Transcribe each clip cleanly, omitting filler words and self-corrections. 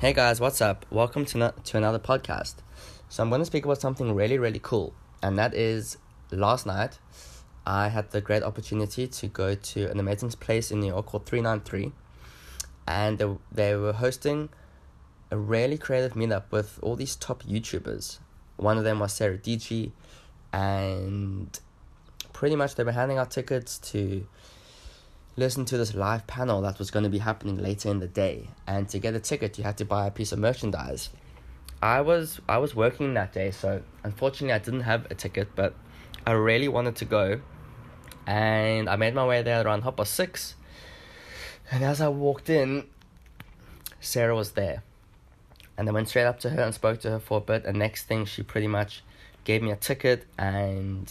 Hey guys, what's up? Welcome to another podcast. So I'm going to speak about something really, really cool. And that is, last night, I had the great opportunity to go to an amazing place in New York called 393. And they were hosting a really creative meetup with all these top YouTubers. One of them was Sarah DG. And pretty much they were handing out tickets to listen to this live panel that was going to be happening later in the day. And to get a ticket, you had to buy a piece of merchandise. I was working that day, so unfortunately I didn't have a ticket, but I really wanted to go. And I made my way there around 6:30. And as I walked in, Sarah was there. And I went straight up to her and spoke to her for a bit. And next thing, she pretty much gave me a ticket, and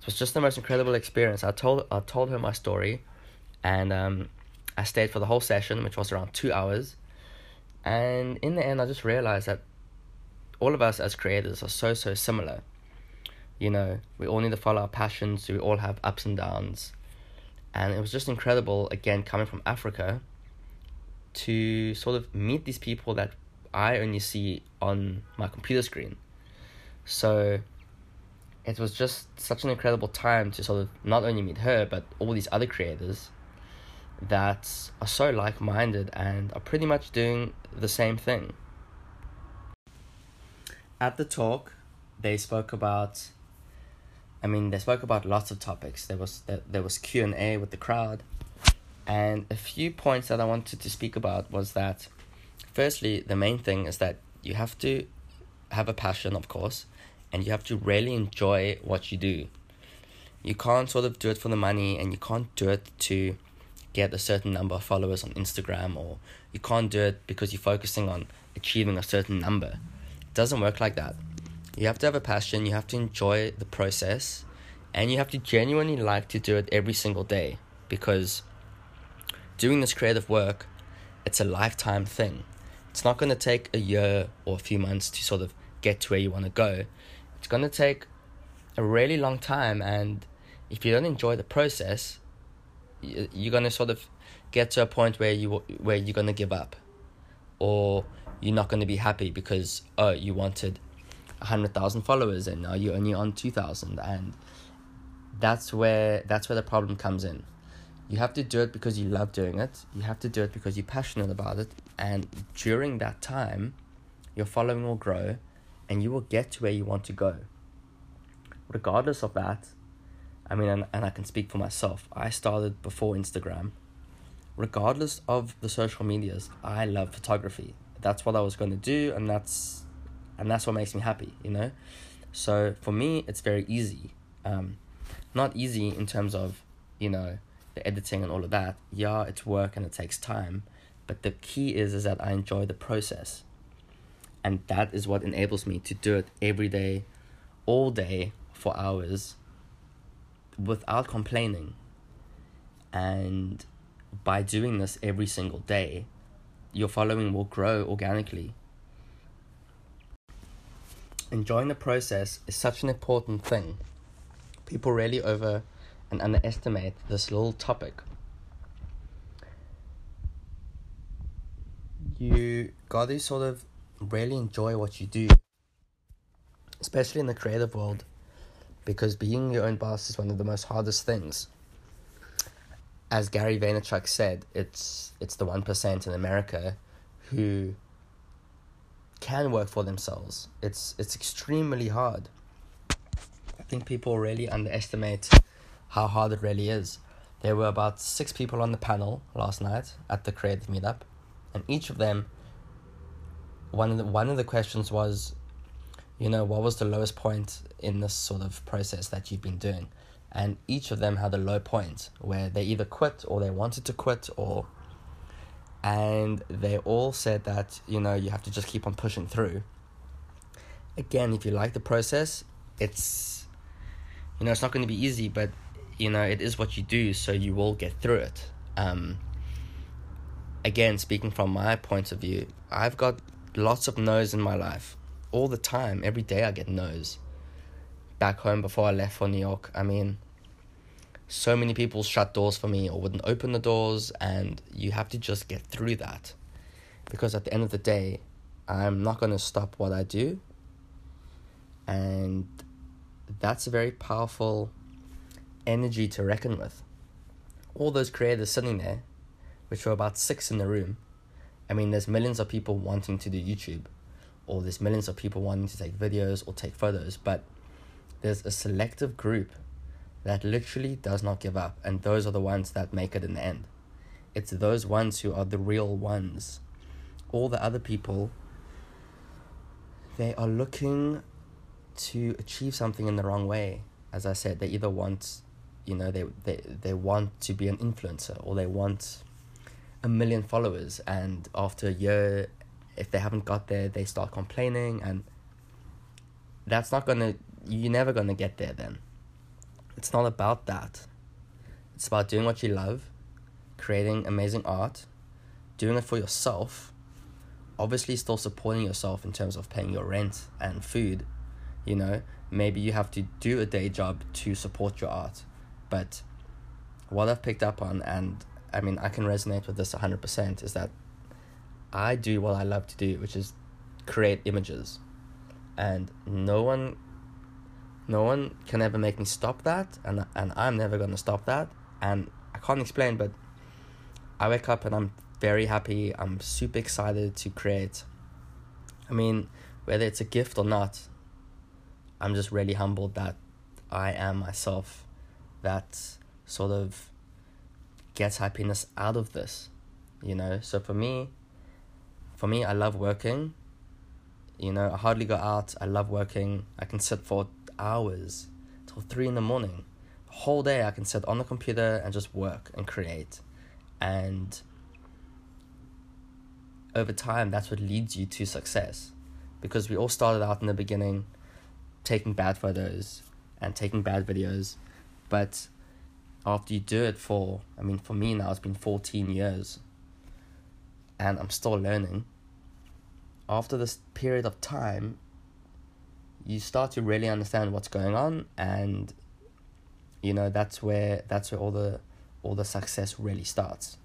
it was just the most incredible experience. I told her my story. And I stayed for the whole session, which was around 2 hours. And in the end, I just realized that all of us as creators are so similar. You know, we all need to follow our passions. We all have ups and downs. And it was just incredible, again, coming from Africa, to sort of meet these people that I only see on my computer screen. So it was just such an incredible time to sort of not only meet her, but all these other creators that are so like-minded and are pretty much doing the same thing. At the talk, they spoke about lots of topics. There was Q&A with the crowd, and a few points that I wanted to speak about was that, firstly, the main thing is that you have to have a passion, of course, and you have to really enjoy what you do. You can't sort of do it for the money, and you can't do it to get a certain number of followers on Instagram, or you can't do it because you're focusing on achieving a certain number. It doesn't work like that. You have to have a passion, you have to enjoy the process, and you have to genuinely like to do it every single day, because doing this creative work, it's a lifetime thing. It's not going to take a year or a few months to sort of get to where you want to go. It's going to take a really long time, and if you don't enjoy the process, you're going to sort of get to a point where you're going to give up, or you're not going to be happy because, oh, you wanted 100,000 followers and now you're only on 2,000, and that's where the problem comes in. You have to do it because you love doing it. You have to do it because you're passionate about it, and during that time, your following will grow, and you will get to where you want to go. Regardless of that, I mean, and I can speak for myself, I started before Instagram. Regardless of the social medias, I love photography. That's what I was going to do, and that's what makes me happy, you know? So for me, it's very easy. Not easy in terms of, you know, the editing and all of that. Yeah, it's work and it takes time, but the key is that I enjoy the process. And that is what enables me to do it every day, all day, for hours, without complaining. And by doing this every single day, your following will grow organically. Enjoying the process is such an important thing. People really over and underestimate this little topic. You gotta sort of really enjoy what you do, especially in the creative world, because being your own boss is one of the most hardest things. As Gary Vaynerchuk said, it's the 1% in America who can work for themselves. It's extremely hard. I think people really underestimate how hard it really is. There were about 6 people on the panel last night at the creative meetup, and each of them, one of the questions was, you know, what was the lowest point in this sort of process that you've been doing? And each of them had a low point where they either quit or they wanted to quit, and they all said that, you know, you have to just keep on pushing through. Again, if you like the process, it's, you know, it's not going to be easy, but, you know, it is what you do, so you will get through it. Again, speaking from my point of view, I've got lots of no's in my life. All the time, every day I get no's. Back home before I left for New York, I mean, so many people shut doors for me or wouldn't open the doors, and you have to just get through that. Because at the end of the day, I'm not going to stop what I do. And that's a very powerful energy to reckon with. All those creators sitting there, which were about six in the room, I mean, there's millions of people wanting to do YouTube, or there's millions of people wanting to take videos or take photos, but there's a selective group that literally does not give up, and those are the ones that make it in the end. It's those ones who are the real ones. All the other people, they are looking to achieve something in the wrong way. As I said, they either want, you know, they want to be an influencer, or they want 1 million followers, and after a year, if they haven't got there, they start complaining, and that's not gonna, you're never gonna get there then. It's not about that. It's about doing what you love, creating amazing art, doing it for yourself, obviously still supporting yourself in terms of paying your rent and food. You know, maybe you have to do a day job to support your art. But what I've picked up on, and I mean, I can resonate with this 100%, is that I do what I love to do, which is create images. And no one can ever make me stop that, and I'm never going to stop that. And I can't explain, but I wake up and I'm very happy. I'm super excited to create. I mean, whether it's a gift or not, I'm just really humbled that I am myself that sort of gets happiness out of this, you know. So for me, I love working. You know, I hardly go out. I love working. I can sit for hours till 3 a.m. The whole day I can sit on the computer and just work and create. And over time, that's what leads you to success, because we all started out in the beginning taking bad photos and taking bad videos. But after you do it for, I mean, for me now, it's been 14 years and I'm still learning. After this period of time, you start to really understand what's going on, and you know, that's where all the success really starts.